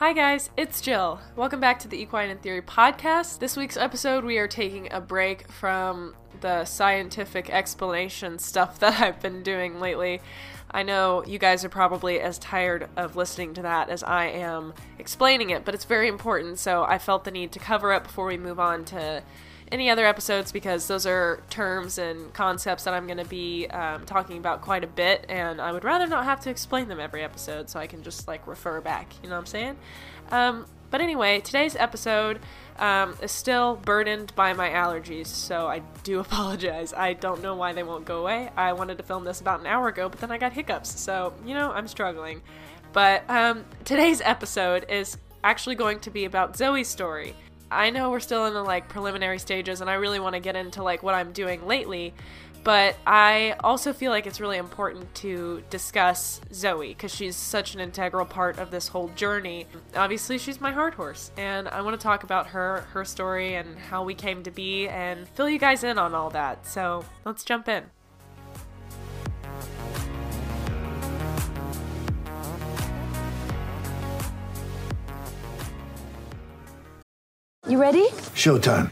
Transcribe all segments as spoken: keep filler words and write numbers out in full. Hi guys, it's Jill. Welcome back to the Equine and Theory podcast. This week's episode, we are taking a break from the scientific explanation stuff that I've been doing lately. I know you guys are probably as tired of listening to that as I am explaining it, but it's very important, so I felt the need to cover it before we move on to any other episodes, because those are terms and concepts that I'm going to be um, talking about quite a bit, and I would rather not have to explain them every episode, so I can just like refer back, you know what I'm saying? Um, but anyway, today's episode um, is still burdened by my allergies, so I do apologize. I don't know why they won't go away. I wanted to film this about an hour ago, but then I got hiccups, so, you know, I'm struggling. But um, today's episode is actually going to be about Zoe's story. I know we're still in the like preliminary stages and I really want to get into like what I'm doing lately, but I also feel like it's really important to discuss Zoe because she's such an integral part of this whole journey. Obviously she's my hard horse and I want to talk about her, her story and how we came to be and fill you guys in on all that. So let's jump in. You ready? Showtime.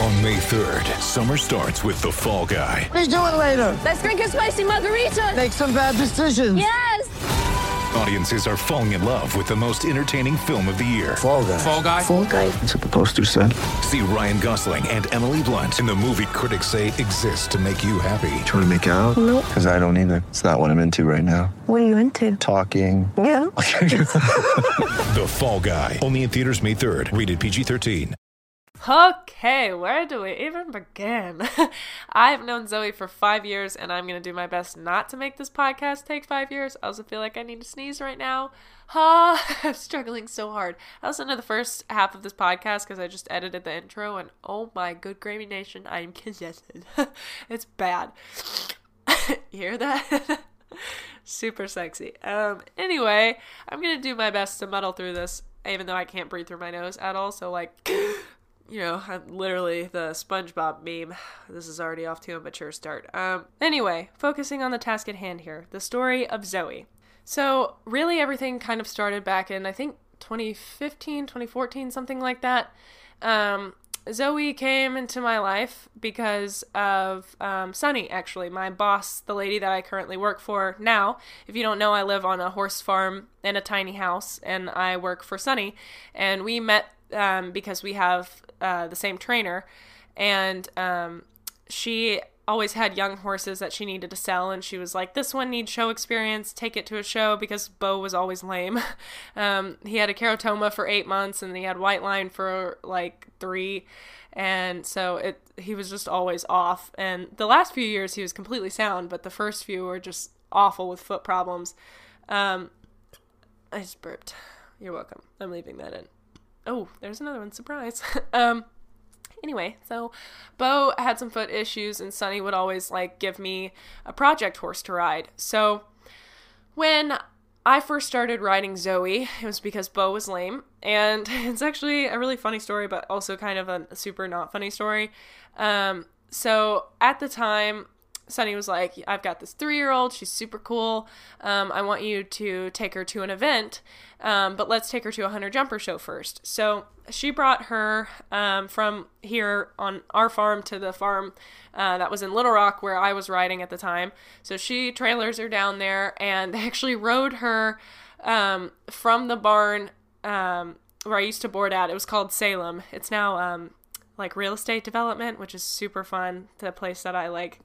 On May third, summer starts with The Fall Guy. Let's do it later. Let's drink a spicy margarita. Make some bad decisions. Yes. Audiences are falling in love with the most entertaining film of the year. Fall Guy. Fall Guy. Fall Guy. That's what the poster said. See Ryan Gosling and Emily Blunt in the movie critics say exists to make you happy. Trying to make it out? Nope. Because I don't either. It's not what I'm into right now. What are you into? Talking. Yeah. The Fall Guy. Only in theaters May third. Rated P G thirteen. Okay, where do we even begin? I've known Zoe for five years, and I'm going to do my best not to make this podcast take five years. I also feel like I need to sneeze right now. Huh? I'm struggling so hard. I listened to the first half of this podcast because I just edited the intro, and oh my good gravy nation, I am congested. It's bad. You hear that? Super sexy. Um. Anyway, I'm going to do my best to muddle through this, even though I can't breathe through my nose at all, so like... You know, I'm literally the SpongeBob meme. This is already off to a mature start. Um, anyway, focusing on the task at hand here, the story of Zoe. So really everything kind of started back in, I think, twenty fifteen, twenty fourteen, something like that. Um, Zoe came into my life because of um, Sunny, actually, my boss, the lady that I currently work for now. If you don't know, I live on a horse farm in a tiny house, and I work for Sunny, and we met Um, because we have uh, the same trainer, and um, she always had young horses that she needed to sell, and she was like, this one needs show experience, take it to a show, because Bo was always lame. Um, he had a keratoma for eight months, and he had white line for like three, and so it he was just always off, and the last few years he was completely sound, but the first few were just awful with foot problems. Um, I just burped. You're welcome. I'm leaving that in. Oh, there's another one. Surprise. um, anyway, so Bo had some foot issues and Sunny would always like give me a project horse to ride. So when I first started riding Zoe, it was because Bo was lame, and it's actually a really funny story, but also kind of a super not funny story. Um, so at the time, Sunny was like, I've got this three-year-old. She's super cool. Um, I want you to take her to an event, um, but let's take her to a hunter jumper show first. So she brought her um, from here on our farm to the farm uh, that was in Little Rock where I was riding at the time. So she trailers her down there, and they actually rode her um, from the barn um, where I used to board at. It was called Salem. It's now um, like real estate development, which is super fun. The place that I like.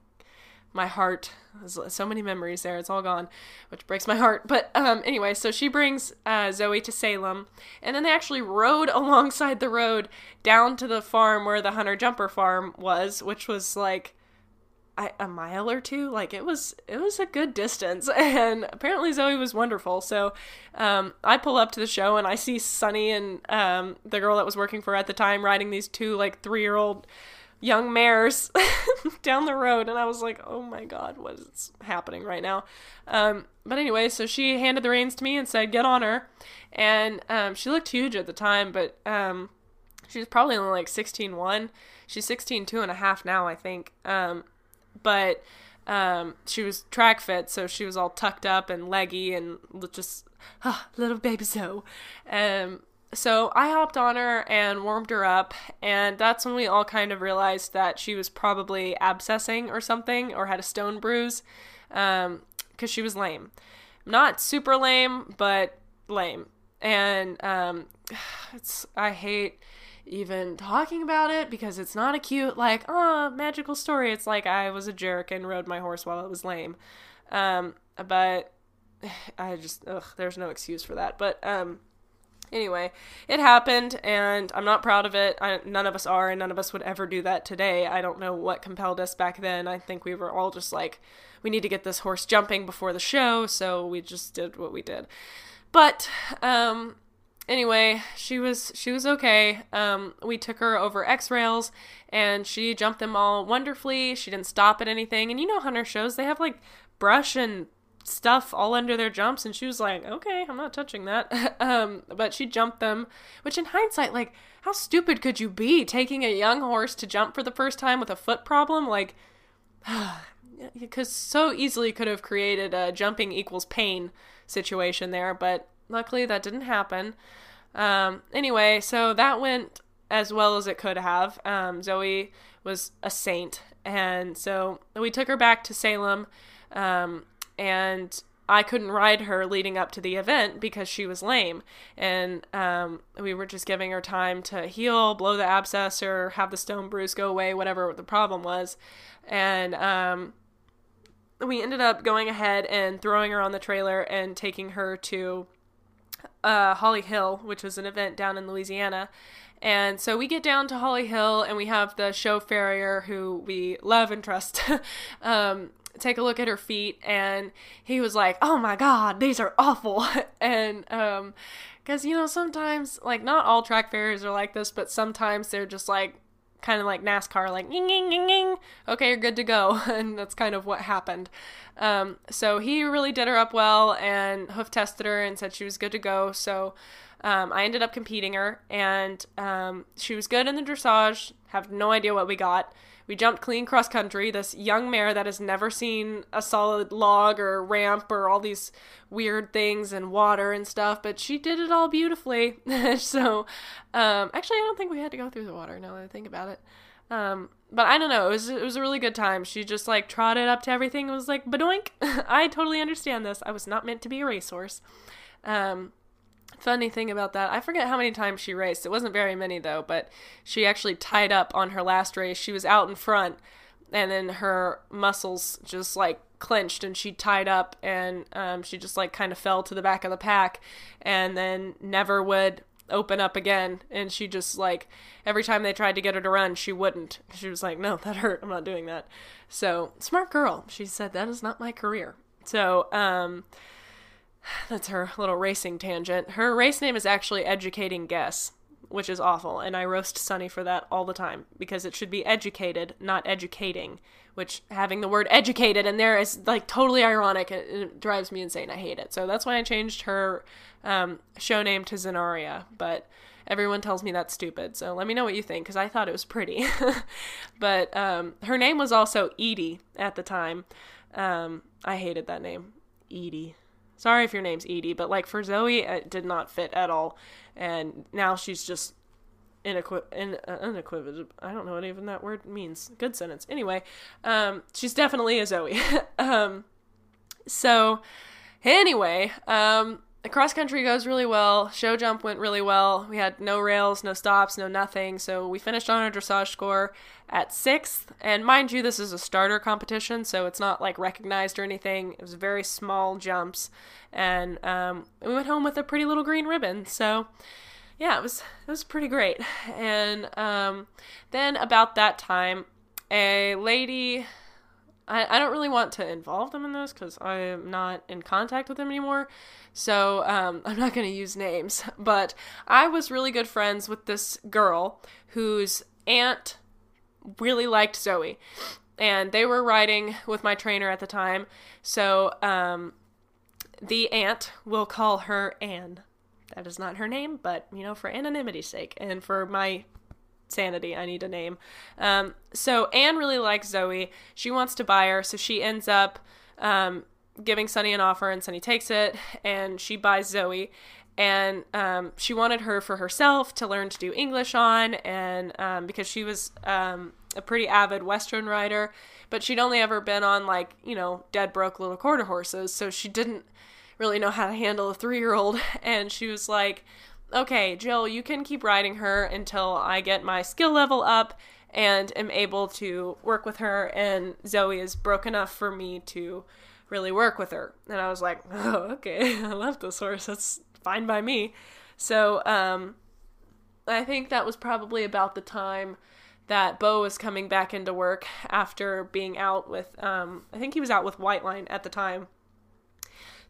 My heart, there's so many memories there, it's all gone, which breaks my heart, but um, anyway, so she brings uh, Zoe to Salem, and then they actually rode alongside the road down to the farm where the hunter jumper farm was, which was like I, a mile or two, like it was, it was a good distance, and apparently Zoe was wonderful, so um, I pull up to the show, and I see Sunny and um, the girl that was working for her at the time riding these two, like, three-year-old young mares down the road, and I was like, oh my god, what is happening right now? Um, but anyway, so she handed the reins to me and said, get on her, and um, she looked huge at the time, but um, she was probably only like sixteen one. She's sixteen two and a half now, I think, um, but Um, she was track fit, so she was all tucked up and leggy and just, oh, little baby Zoe. Um, so I hopped on her and warmed her up, and that's when we all kind of realized that she was probably abscessing or something, or had a stone bruise, um, because she was lame. Not super lame, but lame. And um, it's, I hate even talking about it because it's not a cute, like, oh, magical story. It's like I was a jerk and rode my horse while it was lame. Um, but I just, ugh, there's no excuse for that. But um, anyway, it happened and I'm not proud of it. I, none of us are, and none of us would ever do that today. I don't know what compelled us back then. I think we were all just like, we need to get this horse jumping before the show. So we just did what we did. But, um, anyway, she was, she was okay. Um, we took her over X-rails and she jumped them all wonderfully. She didn't stop at anything. And you know, hunter shows, they have like brush and stuff all under their jumps. And she was like, okay, I'm not touching that. um, but she jumped them, which in hindsight, like, how stupid could you be taking a young horse to jump for the first time with a foot problem? Like, because so easily could have created a jumping equals pain situation there, but luckily that didn't happen. Um, anyway, so that went as well as it could have. Um, Zoe was a saint, and so we took her back to Salem, um, and I couldn't ride her leading up to the event because she was lame, and um, we were just giving her time to heal, blow the abscess, or have the stone bruise go away, whatever the problem was, and um, we ended up going ahead and throwing her on the trailer and taking her to uh, Holly Hill, which was an event down in Louisiana. And so we get down to Holly Hill and we have the show farrier, who we love and trust, um, take a look at her feet. And he was like, oh my God, these are awful. and, um, cause you know, sometimes, like, not all track farriers are like this, but sometimes they're just like, kind of like NASCAR, like, ying, ying, ying, ying, okay, you're good to go, and that's kind of what happened. Um, so he really did her up well, and hoof tested her, and said she was good to go, so um, I ended up competing her, and um, she was good in the dressage, have no idea what we got. We jumped clean cross country, this young mare that has never seen a solid log or ramp or all these weird things and water and stuff, but she did it all beautifully. so, um, actually I don't think we had to go through the water now that I think about it. Um, but I don't know. It was, it was a really good time. She just like trotted up to everything. It was like, badoink. I totally understand this. I was not meant to be a racehorse. Um, Funny thing about that, I forget how many times she raced. It wasn't very many, though, but she actually tied up on her last race. She was out in front, and then her muscles just, like, clenched, and she tied up, and um, she just, like, kind of fell to the back of the pack, and then never would open up again, and she just, like, every time they tried to get her to run, she wouldn't. She was like, no, that hurt. I'm not doing that. So, smart girl. She said, that is not my career. So, um... that's her little racing tangent. Her race name is actually Educating Guess, which is awful, and I roast Sunny for that all the time, because it should be educated, not educating, which having the word educated in there is, like, totally ironic. It, it drives me insane. I hate it. So that's why I changed her um, show name to Zenaria, but everyone tells me that's stupid, so let me know what you think, because I thought it was pretty. but um, her name was also Edie at the time. Um, I hated that name, Edie. Sorry if your name's Edie, but, like, for Zoe, it did not fit at all, and now she's just inequi- in, uh, unequivocal. I don't know what even that word means. Good sentence. Anyway, um, she's definitely a Zoe. um, so, anyway, um, the cross-country goes really well. Show jump went really well. We had no rails, no stops, no nothing, so we finished on our dressage score at sixth, and mind you, this is a starter competition, so it's not, like, recognized or anything. It was very small jumps, and um, we went home with a pretty little green ribbon, so yeah, it was it was pretty great. And um, then about that time, a lady, I, I don't really want to involve them in this, because I'm not in contact with them anymore, so um, I'm not going to use names, but I was really good friends with this girl whose aunt really liked Zoe, and they were riding with my trainer at the time, so um, the aunt, we'll call her Anne. That is not her name, but, you know, for anonymity's sake, and for my sanity. I need a name. Um, so Anne really likes Zoe. She wants to buy her, so she ends up um, giving Sunny an offer, and Sunny takes it, and she buys Zoe. And um, she wanted her for herself to learn to do English on, and um, because she was um, a pretty avid Western rider, but she'd only ever been on, like, you know, dead broke little quarter horses, so she didn't really know how to handle a three-year-old, and she was like, okay, Jill, you can keep riding her until I get my skill level up and am able to work with her, and Zoe is broke enough for me to really work with her. And I was like, oh, okay, I love this horse, that's fine by me. So um, I think that was probably about the time that Beau was coming back into work after being out with, um, I think he was out with Whiteline at the time.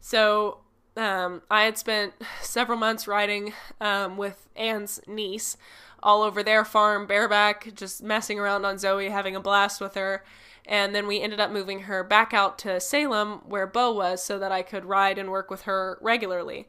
So um, I had spent several months riding um, with Anne's niece all over their farm, bareback, just messing around on Zoe, having a blast with her. And then we ended up moving her back out to Salem where Beau was so that I could ride and work with her regularly.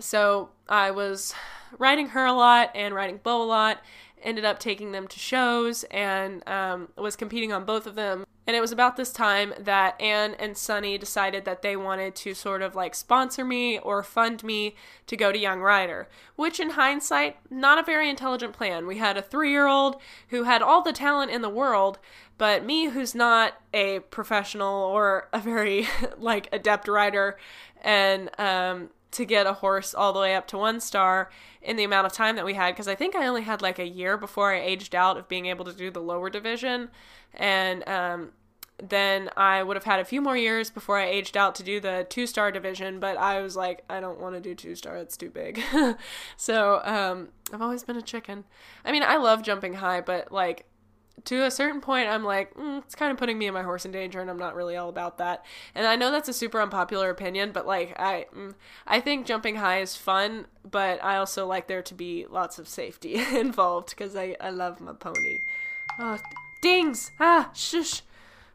So I was riding her a lot and riding Beau a lot, ended up taking them to shows, and um, was competing on both of them. And it was about this time that Anne and Sunny decided that they wanted to sort of like sponsor me or fund me to go to Young Rider, which in hindsight, not a very intelligent plan. We had a three-year-old who had all the talent in the world, but me, who's not a professional or a very like adept rider, and um, to get a horse all the way up to one star in the amount of time that we had, because I think I only had like a year before I aged out of being able to do the lower division, and um, then I would have had a few more years before I aged out to do the two-star division, but I was like, I don't want to do two-star, it's too big. So, um, I've always been a chicken. I mean, I love jumping high, but, like, to a certain point, I'm like, mm, it's kind of putting me and my horse in danger, and I'm not really all about that. And I know that's a super unpopular opinion, but, like, I, mm, I think jumping high is fun, but I also like there to be lots of safety involved, because I, I love my pony. Oh, dings! Ah, shush!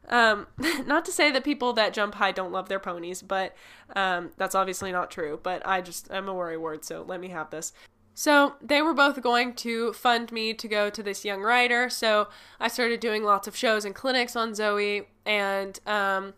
Um, not to say that people that jump high don't love their ponies, but, um, that's obviously not true, but I just, I'm a worrywart, so let me have this. So they were both going to fund me to go to this Young Rider, so I started doing lots of shows and clinics on Zoe, and, um,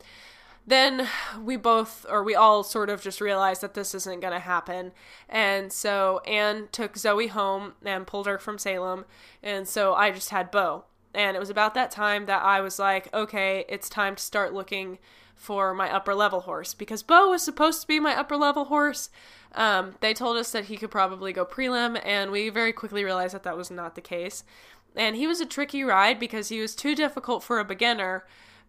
then we both, or we all sort of just realized that this isn't going to happen. And so Anne took Zoe home and pulled her from Salem, and so I just had Beau. And it was about that time that I was like, okay, it's time to start looking for my upper level horse, because Beau was supposed to be my upper level horse. Um, they told us that he could probably go prelim, and we very quickly realized that that was not the case. And he was a tricky ride because he was too difficult for a beginner,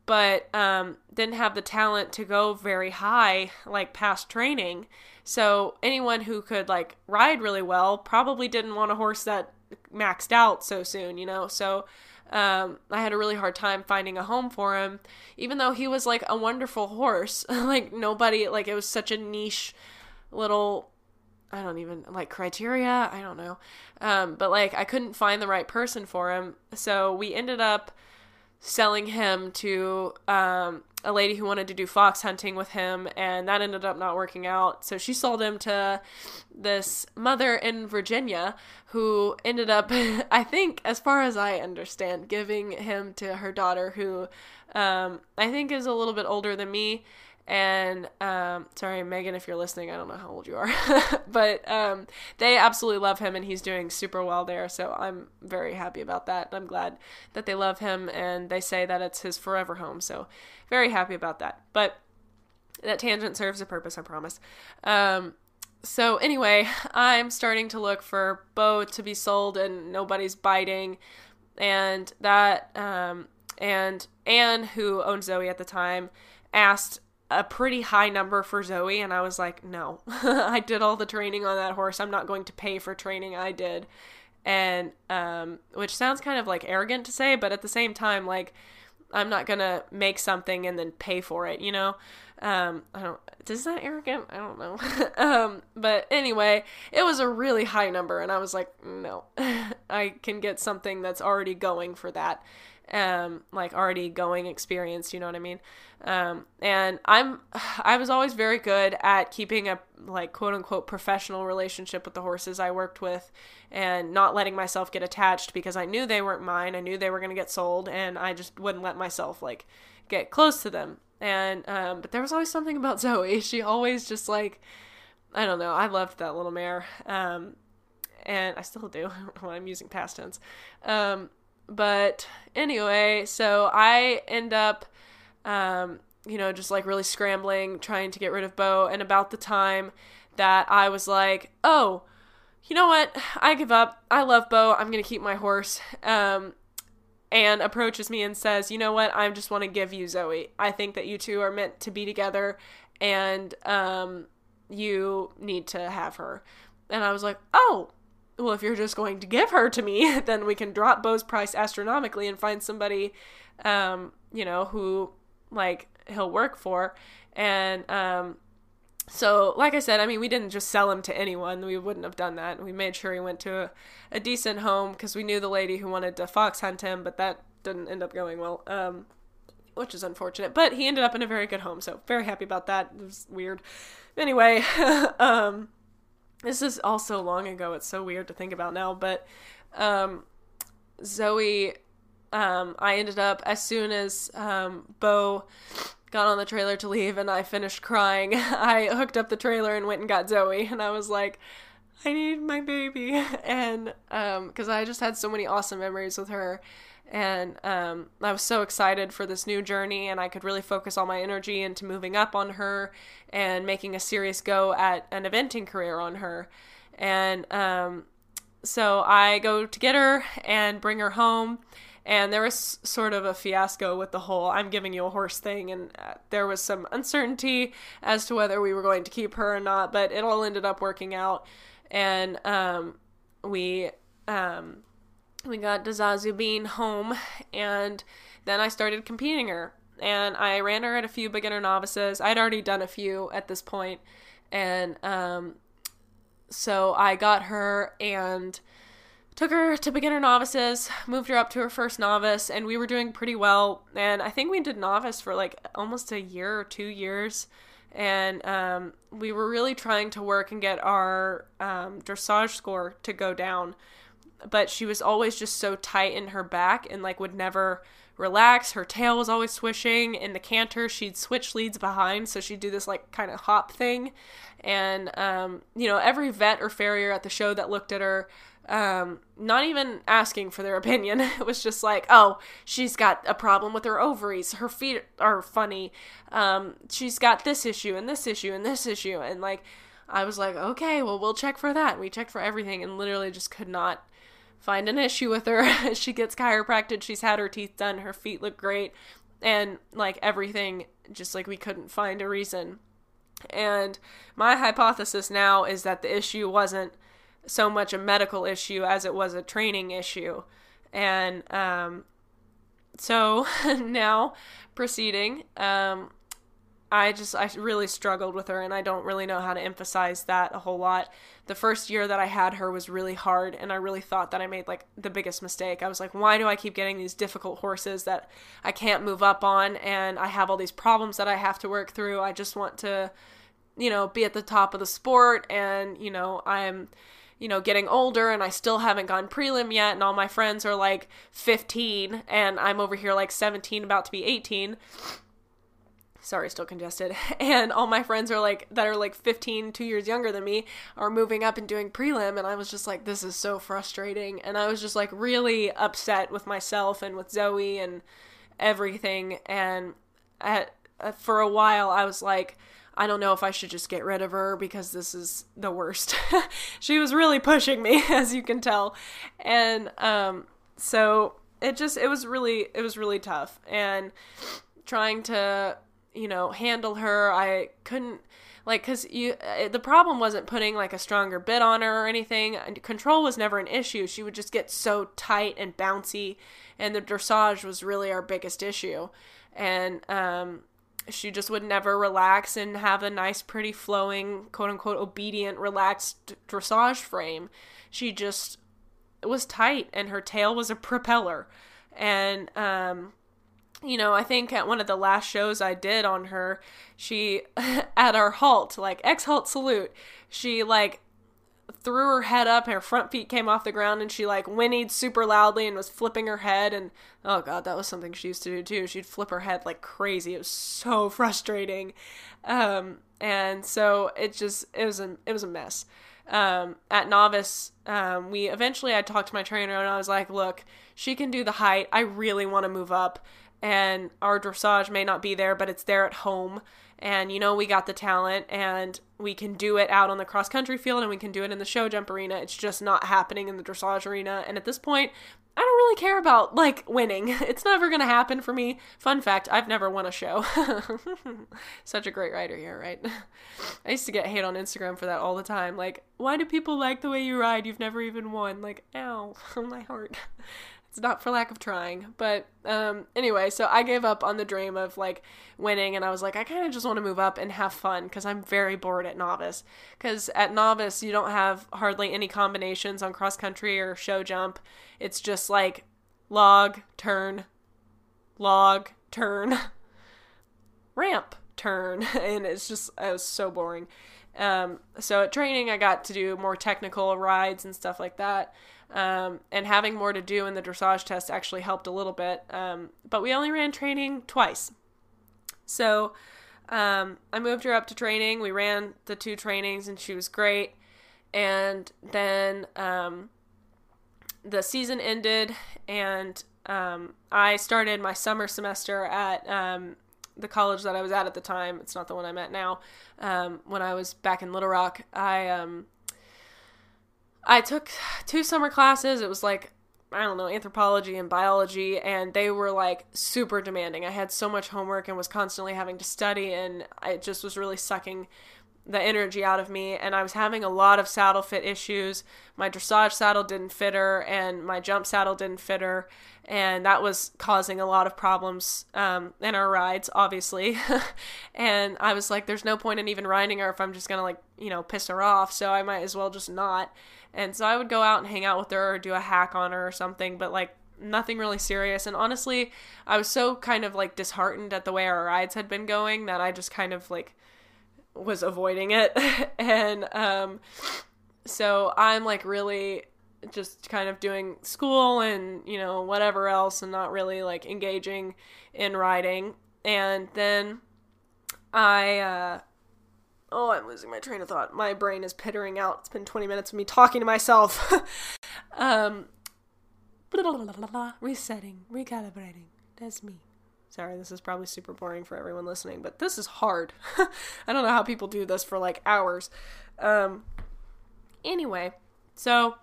but um, didn't have the talent to go very high, like past training. So anyone who could like ride really well probably didn't want a horse that maxed out so soon, you know? So Um, I had a really hard time finding a home for him, even though he was like a wonderful horse. Like nobody, like it was such a niche little, I don't even like criteria. I don't know. Um, but like I couldn't find the right person for him. So we ended up selling him to, um, a lady who wanted to do fox hunting with him, and that ended up not working out. So she sold him to this mother in Virginia who ended up, I think, as far as I understand, giving him to her daughter who, um, I think is a little bit older than me. And, um, sorry, Megan, if you're listening, I don't know how old you are, but, um, they absolutely love him, and he's doing super well there. So I'm very happy about that. I'm glad that they love him, and they say that it's his forever home. So very happy about that, but that tangent serves a purpose, I promise. Um, so anyway, I'm starting to look for Beau to be sold, and nobody's biting, and that, um, and Anne, who owned Zoe at the time, asked a pretty high number for Zoe, and I was like, no, I did all the training on that horse. I'm not going to pay for training I did. And, um, which sounds kind of like arrogant to say, but at the same time, like, I'm not gonna make something and then pay for it, you know? Um, I don't, is that arrogant? I don't know. um, but anyway, it was a really high number, and I was like, no, I can get something that's already going for that. um, like already going experienced, you know what I mean? Um, and I'm, I was always very good at keeping a like quote unquote professional relationship with the horses I worked with and not letting myself get attached because I knew they weren't mine. I knew they were going to get sold and I just wouldn't let myself like get close to them. And, um, but there was always something about Zoe. She always just like, I don't know. I loved that little mare. Um, and I still do. I don't know why I'm using past tense. Um, But anyway, so I end up, um, you know, just like really scrambling, trying to get rid of Bo. And about the time that I was like, oh, you know what? I give up. I love Bo. I'm going to keep my horse. Um, and approaches me and says, you know what? I just want to give you Zoe. I think that you two are meant to be together and, um, you need to have her. And I was like, oh, well, if you're just going to give her to me, then we can drop Bo's price astronomically and find somebody, um, you know, who, like, he'll work for. And um, so, like I said, I mean, we didn't just sell him to anyone. We wouldn't have done that. We made sure he went to a, a decent home because we knew the lady who wanted to fox hunt him, but that didn't end up going well, um, which is unfortunate. But he ended up in a very good home, so very happy about that. It was weird. Anyway, um... this is all so long ago, it's so weird to think about now, but, um, Zoe, um, I ended up, as soon as, um, Bo got on the trailer to leave and I finished crying, I hooked up the trailer and went and got Zoe, and I was like, I need my baby, and, um, 'cause I just had so many awesome memories with her, and, um, I was so excited for this new journey, and I could really focus all my energy into moving up on her, and making a serious go at an eventing career on her, and, um, so I go to get her, and bring her home, and there was sort of a fiasco with the whole I'm giving you a horse thing, and uh, there was some uncertainty as to whether we were going to keep her or not, but it all ended up working out. And, um, we, um, we got Zazu Bean home, and then I started competing her, and I ran her at a few beginner novices. I'd already done a few at this point. And, um, so I got her and took her to beginner novices, moved her up to her first novice, and we were doing pretty well. And I think we did novice for like almost a year or two years. And, um, we were really trying to work and get our, um, dressage score to go down, but she was always just so tight in her back and like would never relax. Her tail was always swishing. In the canter, she'd switch leads behind. So she'd do this like kind of hop thing. And, um, you know, every vet or farrier at the show that looked at her, um, not even asking for their opinion. It was just like, oh, she's got a problem with her ovaries. Her feet are funny. Um, she's got this issue and this issue and this issue. And like, I was like, okay, well, we'll check for that. We checked for everything and literally just could not find an issue with her. She gets chiropractic. She's had her teeth done. Her feet look great. And like everything, just like we couldn't find a reason. And my hypothesis now is that the issue wasn't so much a medical issue as it was a training issue. And, um, so now proceeding, um, I just, I really struggled with her, and I don't really know how to emphasize that a whole lot. The first year that I had her was really hard, and I really thought that I made, like, the biggest mistake. I was like, why do I keep getting these difficult horses that I can't move up on, and I have all these problems that I have to work through? I just want to, you know, be at the top of the sport, and, you know, I'm, you know, getting older, and I still haven't gone prelim yet, and all my friends are, like, fifteen, and I'm over here, like, seventeen, about to be eighteen. Sorry, still congested. And all my friends are like, that are like fifteen, two years younger than me, are moving up and doing prelim. And I was just like, this is so frustrating. And I was just like really upset with myself and with Zoe and everything. And I, for a while I was like, I don't know if I should just get rid of her because this is the worst. She was really pushing me, as you can tell. And, um, so it just, it was really, it was really tough, and trying to, you know, handle her. I couldn't, like, cause you, the problem wasn't putting like a stronger bit on her or anything. Control was never an issue. She would just get so tight and bouncy, and the dressage was really our biggest issue. And, um, she just would never relax and have a nice, pretty flowing, quote unquote, obedient, relaxed dressage frame. She just was tight, and her tail was a propeller. And, um, you know, I think at one of the last shows I did on her, she, at our halt, like, ex-halt salute, she, like, threw her head up, her front feet came off the ground, and she, like, whinnied super loudly and was flipping her head, and, oh god, that was something she used to do, too. She'd flip her head like crazy. It was so frustrating. Um, and so it just, it was a, it was a mess. Um, at Novice, um, we eventually, I talked to my trainer, and I was like, look, she can do the height. I really want to move up, and our dressage may not be there, but it's there at home. And, you know, we got the talent, and we can do it out on the cross-country field, and we can do it in the show jump arena. It's just not happening in the dressage arena. And at this point, I don't really care about, like, winning. It's never going to happen for me. Fun fact, I've never won a show. Such a great rider here, right? I used to get hate on Instagram for that all the time. Like, why do people like the way you ride? You've never even won. Like, ow, my heart. It's not for lack of trying, but, um, anyway, so I gave up on the dream of, like, winning, and I was like, I kind of just want to move up and have fun, because I'm very bored at Novice, because at Novice, you don't have hardly any combinations on cross-country or show jump. It's just, like, log, turn, log, turn, ramp, turn, and it's just, it was so boring. Um, so at training, I got to do more technical rides and stuff like that. Um, and having more to do in the dressage test actually helped a little bit. Um, but we only ran training twice. So, um, I moved her up to training. We ran the two trainings and she was great. And then, um, the season ended and, um, I started my summer semester at, um, the college that I was at at the time. It's not the one I'm at now. Um, when I was back in Little Rock, I, um, I took two summer classes. It was like, I don't know, anthropology and biology, and they were like super demanding. I had so much homework and was constantly having to study, and it just was really sucking the energy out of me, and I was having a lot of saddle fit issues. My dressage saddle didn't fit her, and my jump saddle didn't fit her, and that was causing a lot of problems um, in our rides, obviously, and I was like, there's no point in even riding her if I'm just gonna, like, you know, piss her off, so I might as well just not. And so I would go out and hang out with her or do a hack on her or something, but, like, nothing really serious. And honestly, I was so kind of, like, disheartened at the way our rides had been going that I just kind of, like, was avoiding it. And, um, so I'm, like, really just kind of doing school and, you know, whatever else and not really, like, engaging in riding. And then I, uh, oh, I'm losing my train of thought. My brain is pittering out. It's been twenty minutes of me talking to myself. um, blah, blah, blah, blah, blah. Resetting, recalibrating. That's me. Sorry, this is probably super boring for everyone listening, but this is hard. I don't know how people do this for, like, hours. Um, anyway, so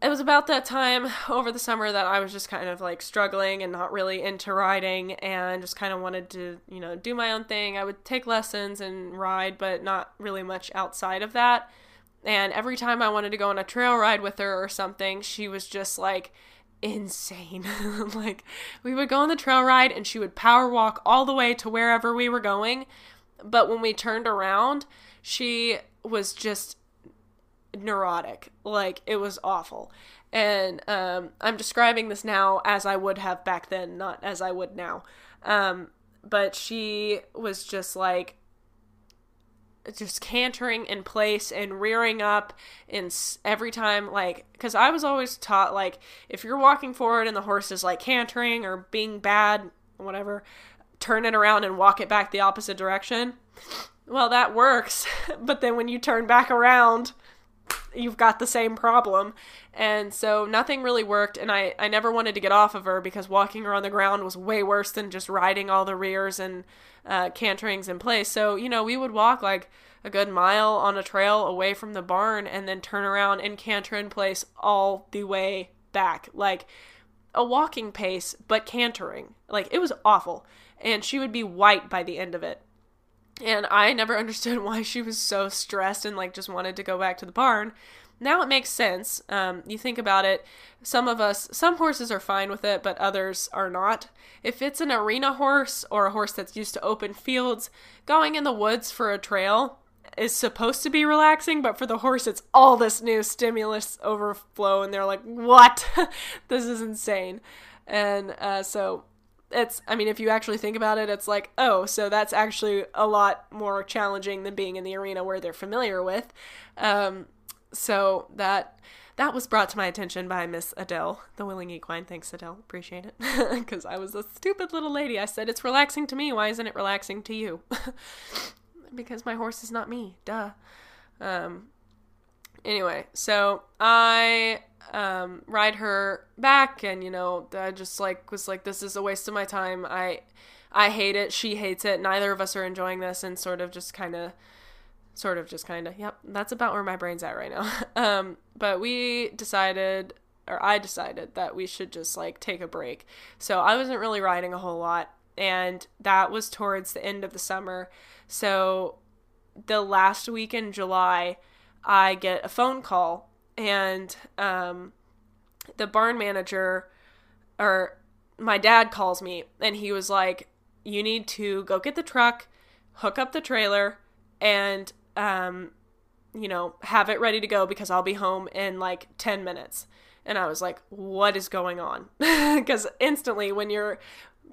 it was about that time over the summer that I was just kind of, like, struggling and not really into riding and just kind of wanted to, you know, do my own thing. I would take lessons and ride, but not really much outside of that. And every time I wanted to go on a trail ride with her or something, she was just, like, insane. Like, we would go on the trail ride and she would power walk all the way to wherever we were going. But when we turned around, she was just neurotic. Like, it was awful. And um I'm describing this now as I would have back then, not as I would now. Um but she was just like just cantering in place and rearing up and every time, like, because I was always taught, like, if you're walking forward and the horse is, like, cantering or being bad, whatever, turn it around and walk it back the opposite direction. Well, that works, but then when you turn back around, you've got the same problem. And so nothing really worked, and I, I never wanted to get off of her because walking her on the ground was way worse than just riding all the rears and uh, canterings in place. So, you know, we would walk like a good mile on a trail away from the barn and then turn around and canter in place all the way back. Like a walking pace, but cantering. Like, it was awful. And she would be white by the end of it. And I never understood why she was so stressed and, like, just wanted to go back to the barn. Now it makes sense. Um, you think about it. Some of us, some horses are fine with it, but others are not. If it's an arena horse or a horse that's used to open fields, going in the woods for a trail is supposed to be relaxing, but for the horse, it's all this new stimulus overflow, and they're like, what? This is insane. And uh, so it's, I mean, if you actually think about it, it's like, oh, so that's actually a lot more challenging than being in the arena where they're familiar with. Um, so that, that was brought to my attention by Miss Adele, the Willing Equine. Thanks, Adele. Appreciate it. Because I was a stupid little lady. I said, it's relaxing to me. Why isn't it relaxing to you? Because my horse is not me. Duh. Um, anyway, so I... um, ride her back. And, you know, I just like, was like, this is a waste of my time. I, I hate it. She hates it. Neither of us are enjoying this. And sort of just kind of, sort of just kind of, yep. That's about where my brain's at right now. Um, but we decided, or I decided that we should just like take a break. So I wasn't really riding a whole lot, and that was towards the end of the summer. So the last week in July, I get a phone call. And, um, the barn manager, or my dad, calls me, and he was like, you need to go get the truck, hook up the trailer, and, um, you know, have it ready to go, because I'll be home in like ten minutes. And I was like, what is going on? Because instantly when you're,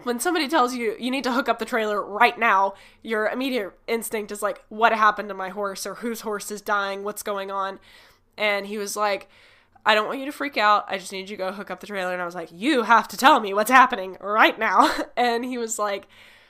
when somebody tells you, you need to hook up the trailer right now, your immediate instinct is like, what happened to my horse, or whose horse is dying? What's going on? And he was like, I don't want you to freak out. I just need you to go hook up the trailer. And I was like, you have to tell me what's happening right now. And he was like,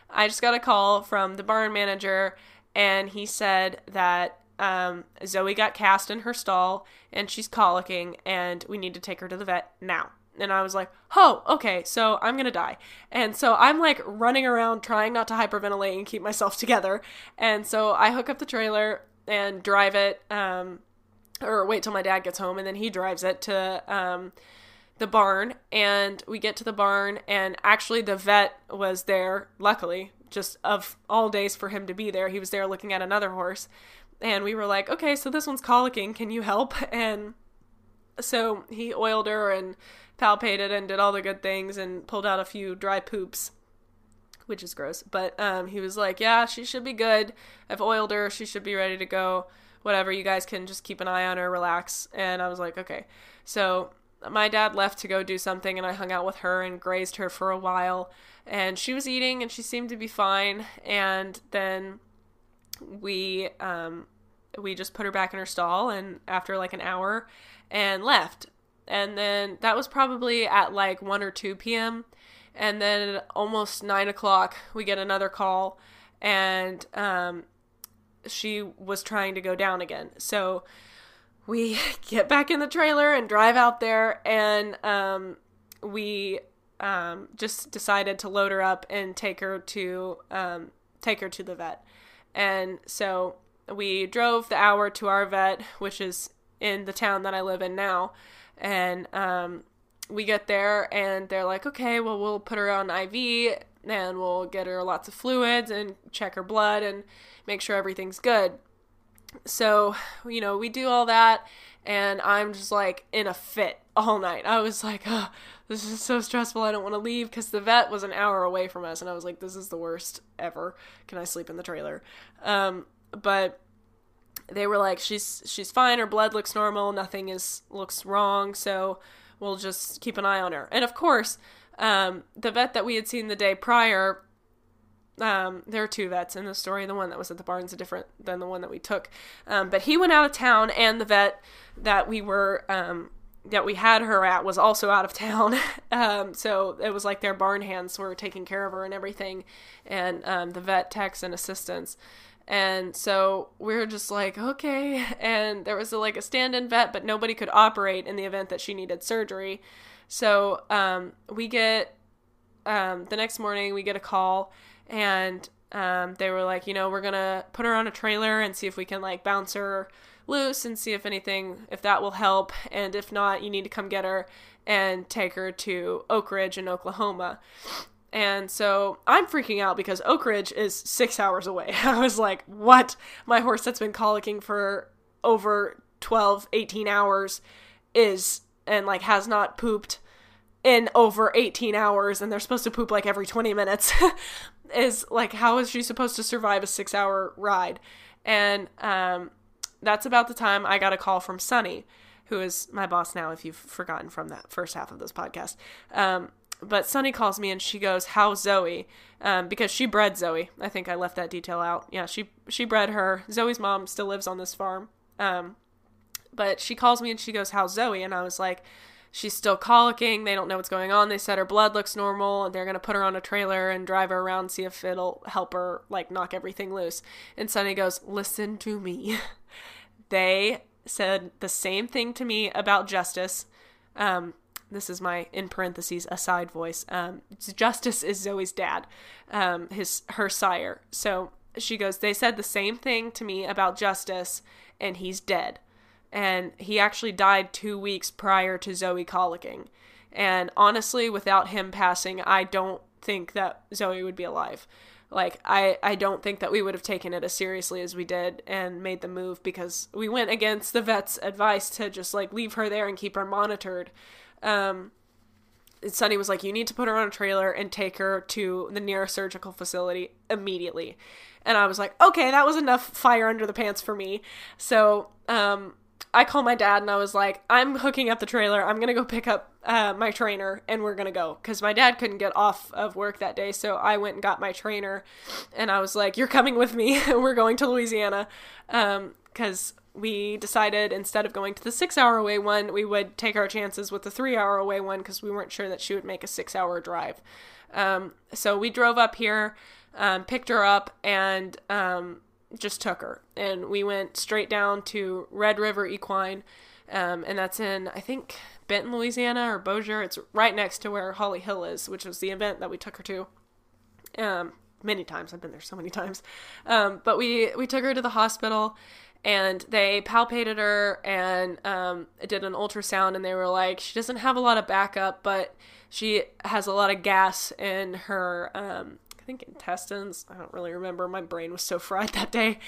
I just got a call from the barn manager, and he said that um, Zoe got cast in her stall, and she's colicking, and we need to take her to the vet now. And I was like, oh, okay, so I'm going to die. And so I'm like running around trying not to hyperventilate and keep myself together. And so I hook up the trailer and drive it, um, or wait till my dad gets home, and then he drives it to um, the barn, and we get to the barn, and actually the vet was there, luckily, just of all days for him to be there. He was there looking at another horse, and we were like, okay, so this one's colicking, can you help? And so he oiled her and palpated and did all the good things and pulled out a few dry poops, which is gross, but um, he was like, yeah, she should be good, I've oiled her, she should be ready to go. Whatever, you guys can just keep an eye on her, relax. And I was like, okay. So my dad left to go do something, and I hung out with her and grazed her for a while, and she was eating and she seemed to be fine. And then we, um, we just put her back in her stall, and after like an hour, and left. And then that was probably at like one or two p.m. And then at almost nine o'clock, we get another call, and, um, she was trying to go down again. So we get back in the trailer and drive out there, and um, we um, just decided to load her up and take her to um, take her to the vet. And so we drove the hour to our vet, which is in the town that I live in now. And um, we get there, and they're like, okay, well, we'll put her on I V, and we'll get her lots of fluids and check her blood and make sure everything's good. So, you know, we do all that, and I'm just like in a fit all night. I was like, oh, this is so stressful. I don't want to leave, because the vet was an hour away from us, and I was like, this is the worst ever. Can I sleep in the trailer? Um, but they were like, she's, she's fine. Her blood looks normal. Nothing is, looks wrong. So we'll just keep an eye on her. And of course, Um, the vet that we had seen the day prior, um, there are two vets in the story. The one that was at the barn's different than the one that we took. Um, but he went out of town, and the vet that we were, um, that we had her at was also out of town. um, so it was like their barn hands were taking care of her and everything. And, um, the vet techs and assistants. And so we were just like, okay. And there was a, like a stand-in vet, but nobody could operate in the event that she needed surgery. So, um, we get, um, the next morning we get a call, and, um, they were like, you know, we're gonna put her on a trailer and see if we can like bounce her loose and see if anything, if that will help. And if not, you need to come get her and take her to Oak Ridge in Oklahoma. And so I'm freaking out, because Oak Ridge is six hours away. I was like, what? My horse that's been colicking for over twelve, eighteen hours is... and like has not pooped in over eighteen hours, and they're supposed to poop like every twenty minutes, is like, how is she supposed to survive a six hour ride? And, um, that's about the time I got a call from Sunny, who is my boss now, if you've forgotten from that first half of this podcast. Um, but Sunny calls me and she goes, "How Zoe?" Um, because she bred Zoe. I think I left that detail out. Yeah, she she bred her. Zoe's mom still lives on this farm. Um, but she calls me and she goes, "How Zoe?" And I was like, she's still colicking. They don't know what's going on. They said her blood looks normal and they're going to put her on a trailer and drive her around, see if it'll help her, like, knock everything loose. And Sunny goes, "Listen to me." They said the same thing to me about Justice. Um, this is my, in parentheses, aside voice. Um, Justice is Zoe's dad, um, his, her sire. So she goes, "They said the same thing to me about Justice and he's dead. And he actually died two weeks prior to Zoe colicking. And honestly, without him passing, I don't think that Zoe would be alive. Like, I, I don't think that we would have taken it as seriously as we did and made the move, because we went against the vet's advice to just, like, leave her there and keep her monitored." Um, and Sunny was like, "You need to put her on a trailer and take her to the nearest surgical facility immediately." And I was like, okay, that was enough fire under the pants for me. So, um... I called my dad and I was like, "I'm hooking up the trailer. I'm going to go pick up uh, my trainer and we're going to go." Because my dad couldn't get off of work that day. So I went and got my trainer and I was like, "You're coming with me." We're going to Louisiana. Um, because we decided instead of going to the six hour away one, we would take our chances with the three hour away one, because we weren't sure that she would make a six hour drive. Um, so we drove up here, um, picked her up, and, um, just took her, and we went straight down to Red River Equine, um, and that's in, I think, Benton, Louisiana, or Bossier. It's right next to where Holly Hill is, which was the event that we took her to, um, many times. I've been there so many times, um, but we, we took her to the hospital, and they palpated her, and, um, did an ultrasound, and they were like, "She doesn't have a lot of backup, but she has a lot of gas in her, um, I think intestines. I don't really remember. My brain was so fried that day.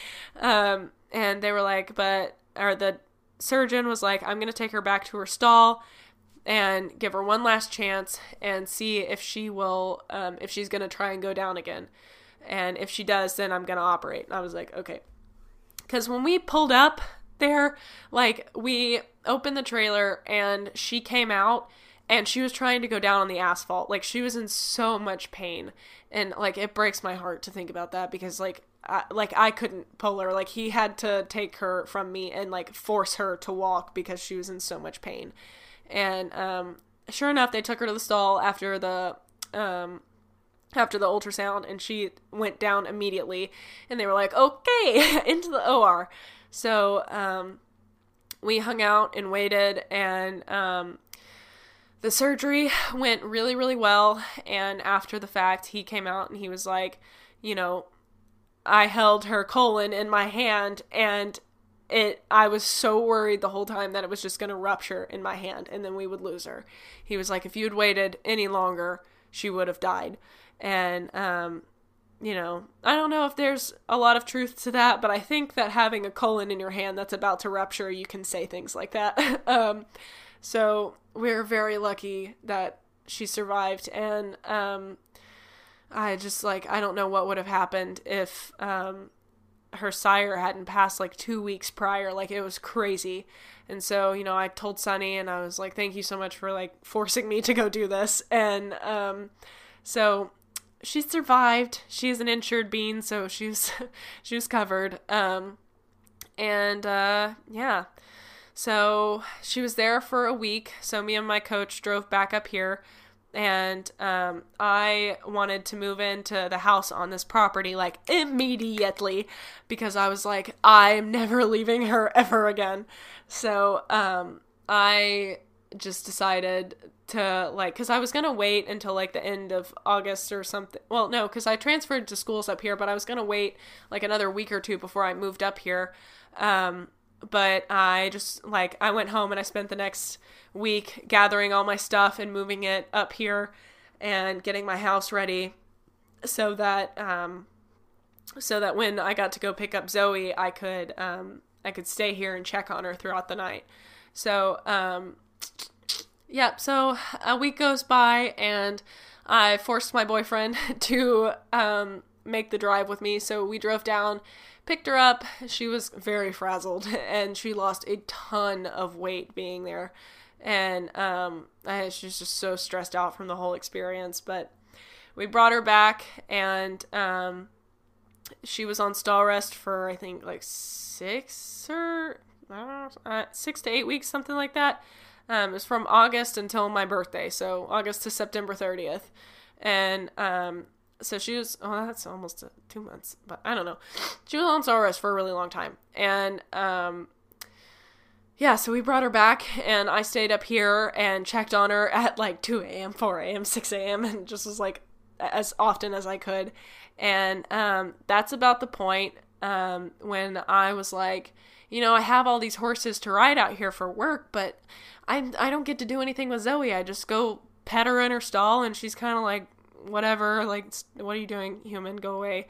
Um, and they were like, but, or the surgeon was like, "I'm going to take her back to her stall and give her one last chance and see if she will, um, if she's going to try and go down again. And if she does, then I'm going to operate." And I was like, okay. Because when we pulled up there, like, we opened the trailer and she came out and she was trying to go down on the asphalt. Like, she was in so much pain. And, like, it breaks my heart to think about that, because, like, I, like, I couldn't pull her. Like, he had to take her from me and, like, force her to walk because she was in so much pain. And, um, sure enough, they took her to the stall after the, um, after the ultrasound, and she went down immediately. And they were like, okay, into the O R. So, um, we hung out and waited, and, um, the surgery went really, really well, and after the fact, he came out and he was like, you know, "I held her colon in my hand, and it, I was so worried the whole time that it was just going to rupture in my hand, and then we would lose her." He was like, "If you'd waited any longer, she would have died." And, um, you know, I don't know if there's a lot of truth to that, but I think that having a colon in your hand that's about to rupture, you can say things like that. um, so... We're very lucky that she survived, and um, I just, like, I don't know what would have happened if um, her sire hadn't passed, like, two weeks prior. Like, it was crazy. And so, you know, I told Sunny, and I was like, "Thank you so much for, like, forcing me to go do this." And um, so she survived. She is an insured bean, so she was, she was covered. Um, and, uh, yeah. So she was there for a week. So me and my coach drove back up here, and um, I wanted to move into the house on this property, like, immediately, because I was like, I'm never leaving her ever again. So um, I just decided to, like, because I was going to wait until, like, the end of August or something. Well, no, because I transferred to schools up here, but I was going to wait, like, another week or two before I moved up here. Um But I just, like, I went home and I spent the next week gathering all my stuff and moving it up here and getting my house ready so that, um, so that when I got to go pick up Zoe, I could, um, I could stay here and check on her throughout the night. So, um, yeah, so a week goes by and I forced my boyfriend to, um, make the drive with me. So we drove down, picked her up. She was very frazzled, and she lost a ton of weight being there. And um, I, she was just so stressed out from the whole experience. But we brought her back, and um, she was on stall rest for, I think, like six or I don't know, uh, six to eight weeks, something like that. Um, it was from August until my birthday, so August to September thirtieth. And um, so she was, oh, that's almost two months, but I don't know. She was on stall rest for a really long time. And um, yeah, so we brought her back, and I stayed up here and checked on her at like two a.m., four a.m., six a.m., and just was like, as often as I could. And um, that's about the point um, when I was like, you know, I have all these horses to ride out here for work, but I I don't get to do anything with Zoe. I just go pet her in her stall, and she's kind of like, whatever, like, what are you doing, human? Go away.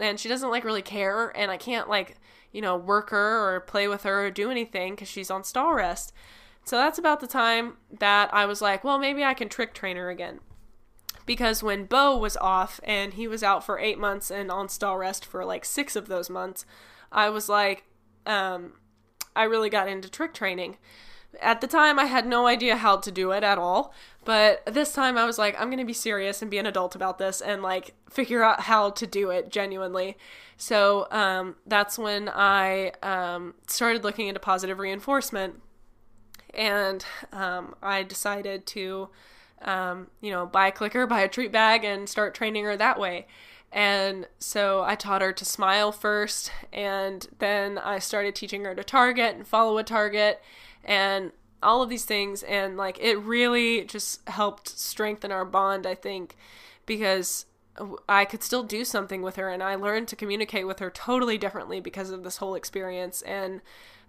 And she doesn't, like, really care, and I can't, like, you know, work her or play with her or do anything because she's on stall rest. So that's about the time that I was like, well, maybe I can trick train her again. Because when Bo was off and he was out for eight months and on stall rest for like six of those months, I was like, um, I really got into trick training. At the time, I had no idea how to do it at all. But this time I was like, I'm going to be serious and be an adult about this and like figure out how to do it genuinely. So um, that's when I um, started looking into positive reinforcement. And um, I decided to... Um, you know, buy a clicker, buy a treat bag, and start training her that way. And so I taught her to smile first, and then I started teaching her to target and follow a target and all of these things. And like, it really just helped strengthen our bond, I think, because I could still do something with her, and I learned to communicate with her totally differently because of this whole experience. And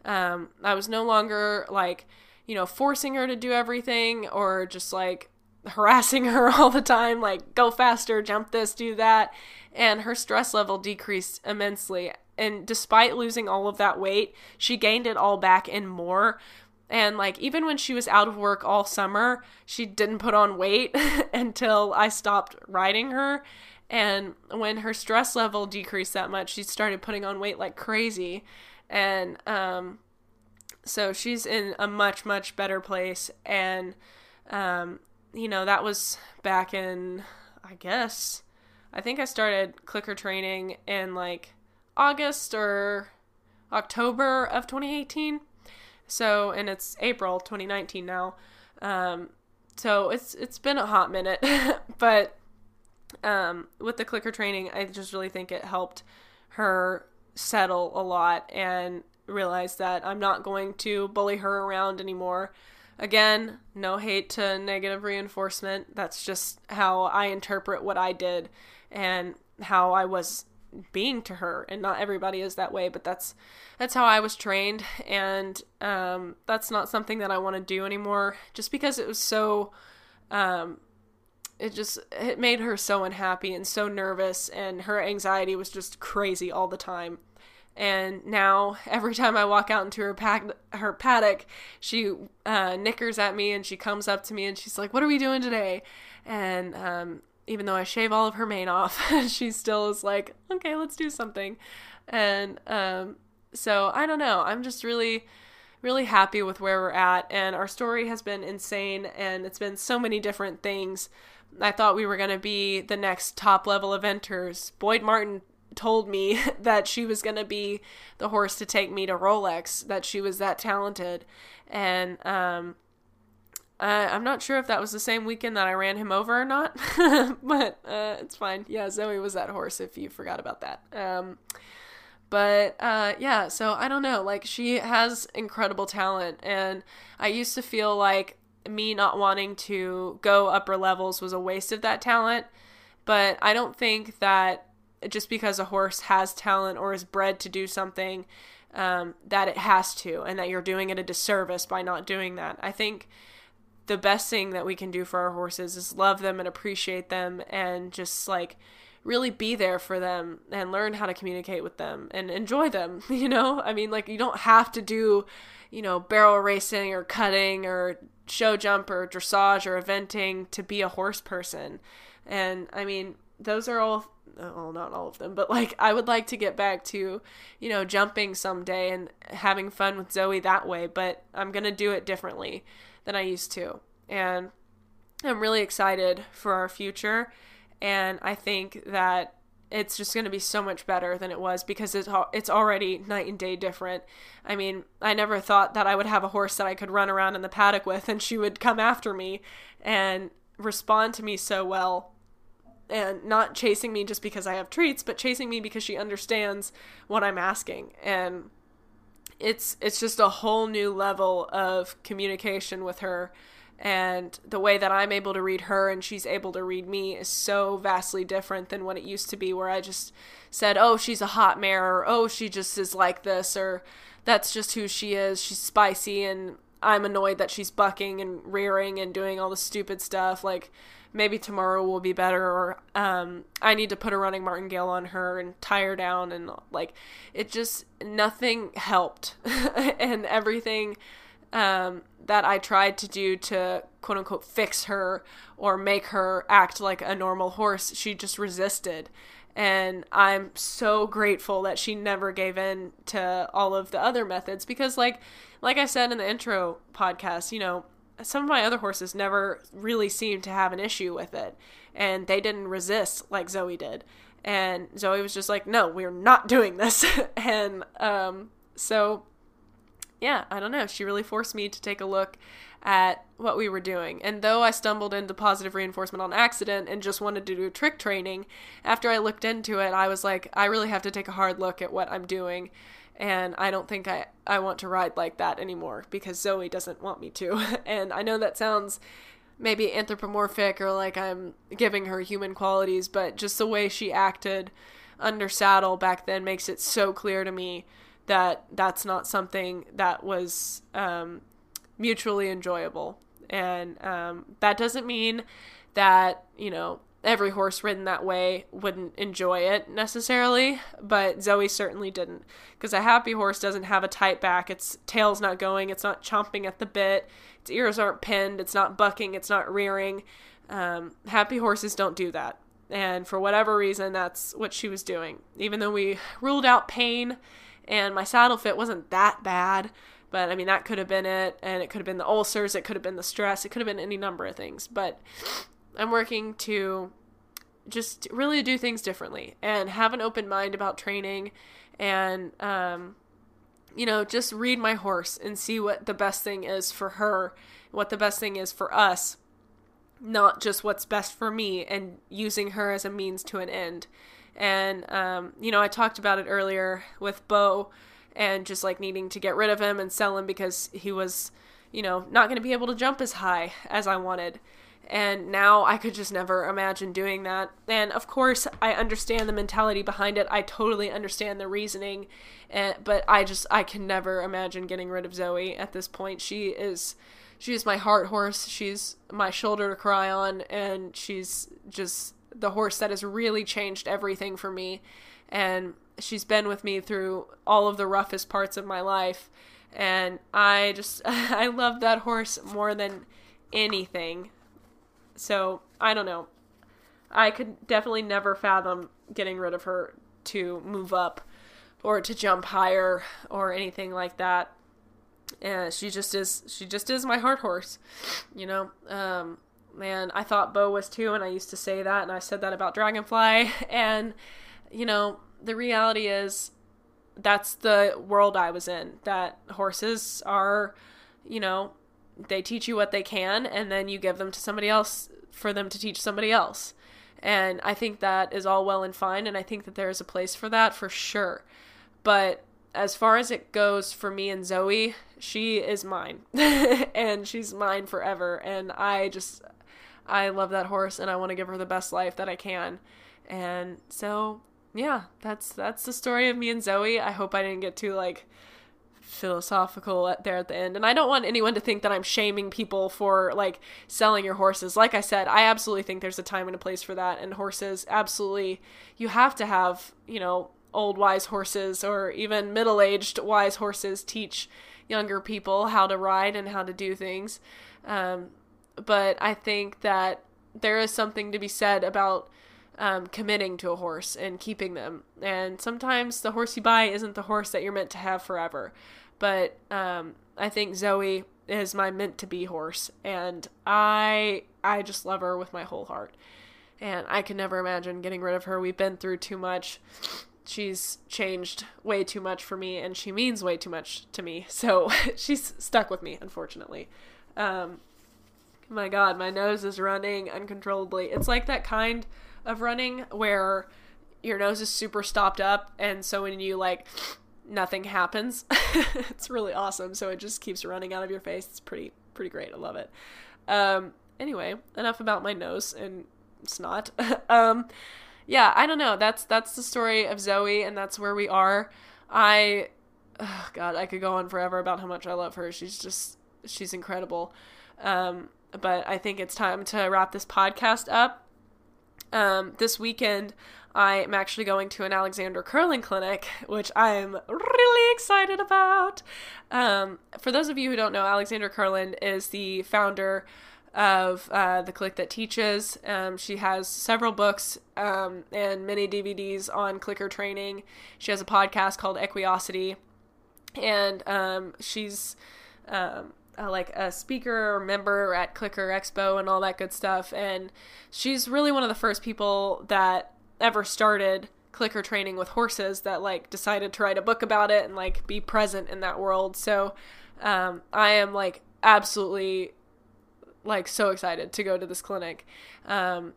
um, I was no longer like, you know, forcing her to do everything or just like harassing her all the time, like go faster, jump this, do that. And her stress level decreased immensely. And despite losing all of that weight, she gained it all back and more. And like, even when she was out of work all summer, she didn't put on weight until I stopped riding her. And when her stress level decreased that much, she started putting on weight like crazy. And, um, so she's in a much, much better place. And, um, you know, that was back in, I guess, I think I started clicker training in like August or October of twenty eighteen. So, and it's April twenty nineteen now. Um, so it's, it's been a hot minute, but, um, with the clicker training, I just really think it helped her settle a lot and realize that I'm not going to bully her around anymore. Again, no hate to negative reinforcement. That's just how I interpret what I did and how I was being to her. And not everybody is that way, but that's that's how I was trained. And um, that's not something that I want to do anymore, just because it was so, um, it just, it made her so unhappy and so nervous, and her anxiety was just crazy all the time. And now every time I walk out into her pack, her paddock, she uh, nickers at me, and she comes up to me and she's like, "What are we doing today?" And um, even though I shave all of her mane off, she still is like, "Okay, let's do something." And um, so I don't know. I'm just really, really happy with where we're at. And our story has been insane, and it's been so many different things. I thought we were going to be the next top level eventers. Boyd Martin told me that she was going to be the horse to take me to Rolex, that she was that talented. And um, I, I'm not sure if that was the same weekend that I ran him over or not, but uh, it's fine. Yeah, Zoe was that horse if you forgot about that. Um, but uh, yeah, so I don't know. Like, she has incredible talent, and I used to feel like me not wanting to go upper levels was a waste of that talent, but I don't think that just because a horse has talent or is bred to do something, um, that it has to, and that you're doing it a disservice by not doing that. I think the best thing that we can do for our horses is love them and appreciate them and just like really be there for them and learn how to communicate with them and enjoy them. You know, I mean, like, you don't have to do, you know, barrel racing or cutting or show jump or dressage or eventing to be a horse person. And I mean, those are all, well, not all of them, but like I would like to get back to, you know, jumping someday and having fun with Zoe that way, but I'm going to do it differently than I used to. And I'm really excited for our future. And I think that it's just going to be so much better than it was, because it's it's already night and day different. I mean, I never thought that I would have a horse that I could run around in the paddock with and she would come after me and respond to me so well, and not chasing me just because I have treats, but chasing me because she understands what I'm asking. And it's it's just a whole new level of communication with her. And the way that I'm able to read her and she's able to read me is so vastly different than what it used to be, where I just said, oh, she's a hot mare, or oh, she just is like this, or that's just who she is. She's spicy and I'm annoyed that she's bucking and rearing and doing all the stupid stuff. Like, maybe tomorrow will be better, or um, I need to put a running martingale on her and tie her down. And like, it just, nothing helped. And everything Um, that I tried to do to quote unquote fix her or make her act like a normal horse, she just resisted. And I'm so grateful that she never gave in to all of the other methods, because like, like I said in the intro podcast, you know, some of my other horses never really seemed to have an issue with it, and they didn't resist like Zoe did. And Zoe was just like, no, we're not doing this. and, um, so yeah, I don't know. She really forced me to take a look at what we were doing. And though I stumbled into positive reinforcement on accident and just wanted to do trick training, after I looked into it, I was like, I really have to take a hard look at what I'm doing. And I don't think I, I want to ride like that anymore, because Zoe doesn't want me to. And I know that sounds maybe anthropomorphic, or like I'm giving her human qualities, but just the way she acted under saddle back then makes it so clear to me that that's not something that was um, mutually enjoyable. And um, that doesn't mean that, you know, every horse ridden that way wouldn't enjoy it necessarily, but Zoe certainly didn't, because a happy horse doesn't have a tight back, its tail's not going, it's not chomping at the bit, its ears aren't pinned, it's not bucking, it's not rearing. Um, happy horses don't do that. And for whatever reason, that's what she was doing. Even though we ruled out pain, and my saddle fit wasn't that bad, but I mean, that could have been it. And it could have been the ulcers. It could have been the stress. It could have been any number of things, but I'm working to just really do things differently and have an open mind about training, and, um, you know, just read my horse and see what the best thing is for her, what the best thing is for us, not just what's best for me, and using her as a means to an end. And, um, you know, I talked about it earlier with Bo and just like needing to get rid of him and sell him because he was, you know, not going to be able to jump as high as I wanted. And now I could just never imagine doing that. And of course, I understand the mentality behind it. I totally understand the reasoning, and, but I just, I can never imagine getting rid of Zoe at this point. She is, she is my heart horse. She's my shoulder to cry on, and she's just the horse that has really changed everything for me. And she's been with me through all of the roughest parts of my life. And I just, I love that horse more than anything. So I don't know. I could definitely never fathom getting rid of her to move up or to jump higher or anything like that. And she just is, she just is my heart horse, you know, um, man, I thought Bo was too, and I used to say that, and I said that about Dragonfly, and, you know, the reality is, that's the world I was in, that horses are, you know, they teach you what they can, and then you give them to somebody else for them to teach somebody else, and I think that is all well and fine, and I think that there is a place for that, for sure, but as far as it goes for me and Zoe, she is mine, and she's mine forever, and I just... I love that horse, and I want to give her the best life that I can. And so, yeah, that's, that's the story of me and Zoe. I hope I didn't get too like philosophical at, there at the end. And I don't want anyone to think that I'm shaming people for like selling your horses. Like I said, I absolutely think there's a time and a place for that. And horses, absolutely, you have to have, you know, old wise horses, or even middle-aged wise horses teach younger people how to ride and how to do things. Um, But I think that there is something to be said about um, committing to a horse and keeping them. And sometimes the horse you buy isn't the horse that you're meant to have forever. But um, I think Zoe is my meant-to-be horse, and I I just love her with my whole heart. And I can never imagine getting rid of her. We've been through too much. She's changed way too much for me, and she means way too much to me. So she's stuck with me, unfortunately. Um, my God, my nose is running uncontrollably. It's like that kind of running where your nose is super stopped up, and so when you, like, nothing happens. It's really awesome. So it just keeps running out of your face. It's pretty, pretty great. I love it. Um, anyway, enough about my nose and snot. um, yeah, I don't know. That's, that's the story of Zoe, and that's where we are. I, oh God, I could go on forever about how much I love her. She's just, she's incredible. Um, but I think it's time to wrap this podcast up. Um, this weekend, I am actually going to an Alexander Kurland clinic, which I am really excited about. Um, for those of you who don't know, Alexander Kurland is the founder of uh, The Click That Teaches. Um, she has several books um, and many D V Ds on clicker training. She has a podcast called Equiosity, and um, she's... Um, Uh, like a speaker or member at Clicker Expo and all that good stuff. And she's really one of the first people that ever started clicker training with horses that, like, decided to write a book about it and, like, be present in that world. So um, I am, like, absolutely, like, so excited to go to this clinic. Um,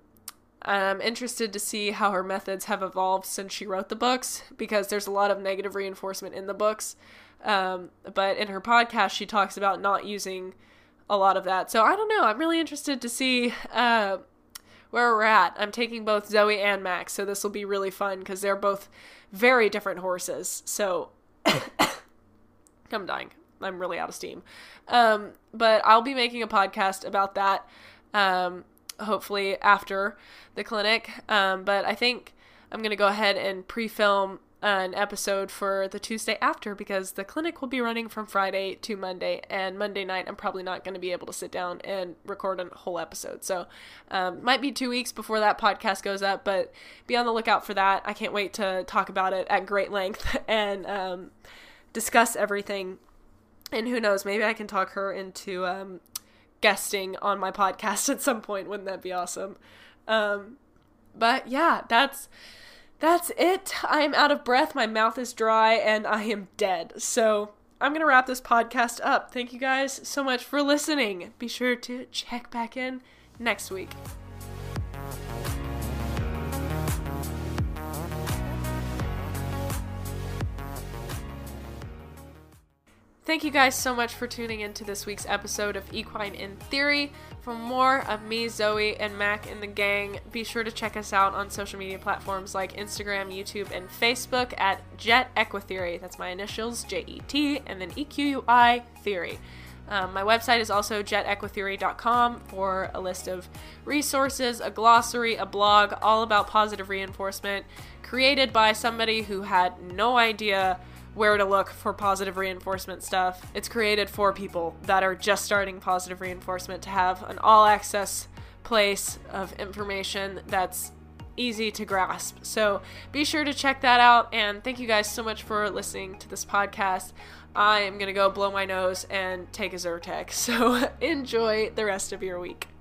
I'm interested to see how her methods have evolved since she wrote the books, because there's a lot of negative reinforcement in the books. Um, but in her podcast, she talks about not using a lot of that. So I don't know. I'm really interested to see, uh, where we're at. I'm taking both Zoe and Max, so this will be really fun because they're both very different horses. So I'm dying. I'm really out of steam. Um, but I'll be making a podcast about that, um, hopefully after the clinic. Um, but I think I'm going to go ahead and pre-film an episode for the Tuesday after, because the clinic will be running from Friday to Monday, and Monday night I'm probably not going to be able to sit down and record a whole episode. So um, might be two weeks before that podcast goes up, but be on the lookout for that. I can't wait to talk about it at great length and um, discuss everything. And who knows, maybe I can talk her into um, guesting on my podcast at some point. Wouldn't that be awesome? Um, but yeah, that's That's it. I am out of breath. My mouth is dry and I am dead. So I'm going to wrap this podcast up. Thank you guys so much for listening. Be sure to check back in next week. Thank you guys so much for tuning into this week's episode of Equine in Theory. For more of me, Zoe, and Mac and the gang, be sure to check us out on social media platforms like Instagram, YouTube, and Facebook at Jet Equitheory. That's my initials, J E T, and then E Q U I Theory. Um, my website is also jet equitheory dot com for a list of resources, a glossary, a blog, all about positive reinforcement, created by somebody who had no idea where to look for positive reinforcement stuff. It's created for people that are just starting positive reinforcement to have an all-access place of information that's easy to grasp. So be sure to check that out, and thank you guys so much for listening to this podcast. I am going to go blow my nose and take a Zyrtec, so enjoy the rest of your week.